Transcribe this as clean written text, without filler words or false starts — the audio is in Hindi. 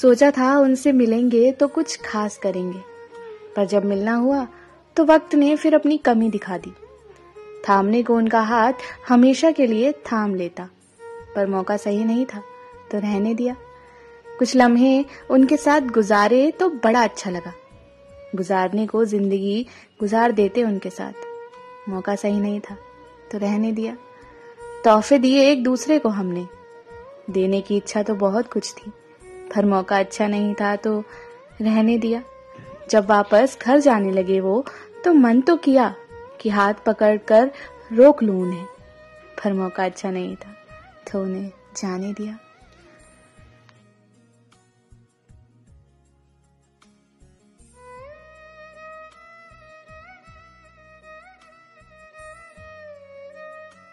सोचा था उनसे मिलेंगे तो कुछ खास करेंगे, पर जब मिलना हुआ तो वक्त ने फिर अपनी कमी दिखा दी। थामने को उनका हाथ हमेशा के लिए थाम लेता, पर मौका सही नहीं था तो रहने दिया। कुछ लम्हे उनके साथ गुजारे तो बड़ा अच्छा लगा। गुजारने को जिंदगी गुजार देते उनके साथ, मौका सही नहीं था तो रहने दिया। तोहफे दिए एक दूसरे को हमने, देने की इच्छा तो बहुत कुछ थी, पर मौका अच्छा नहीं था तो रहने दिया। जब वापस घर जाने लगे वो तो मन तो किया कि हाथ पकड़ कर रोक लूं उन्हें, पर मौका अच्छा नहीं था तो उन्हें जाने दिया।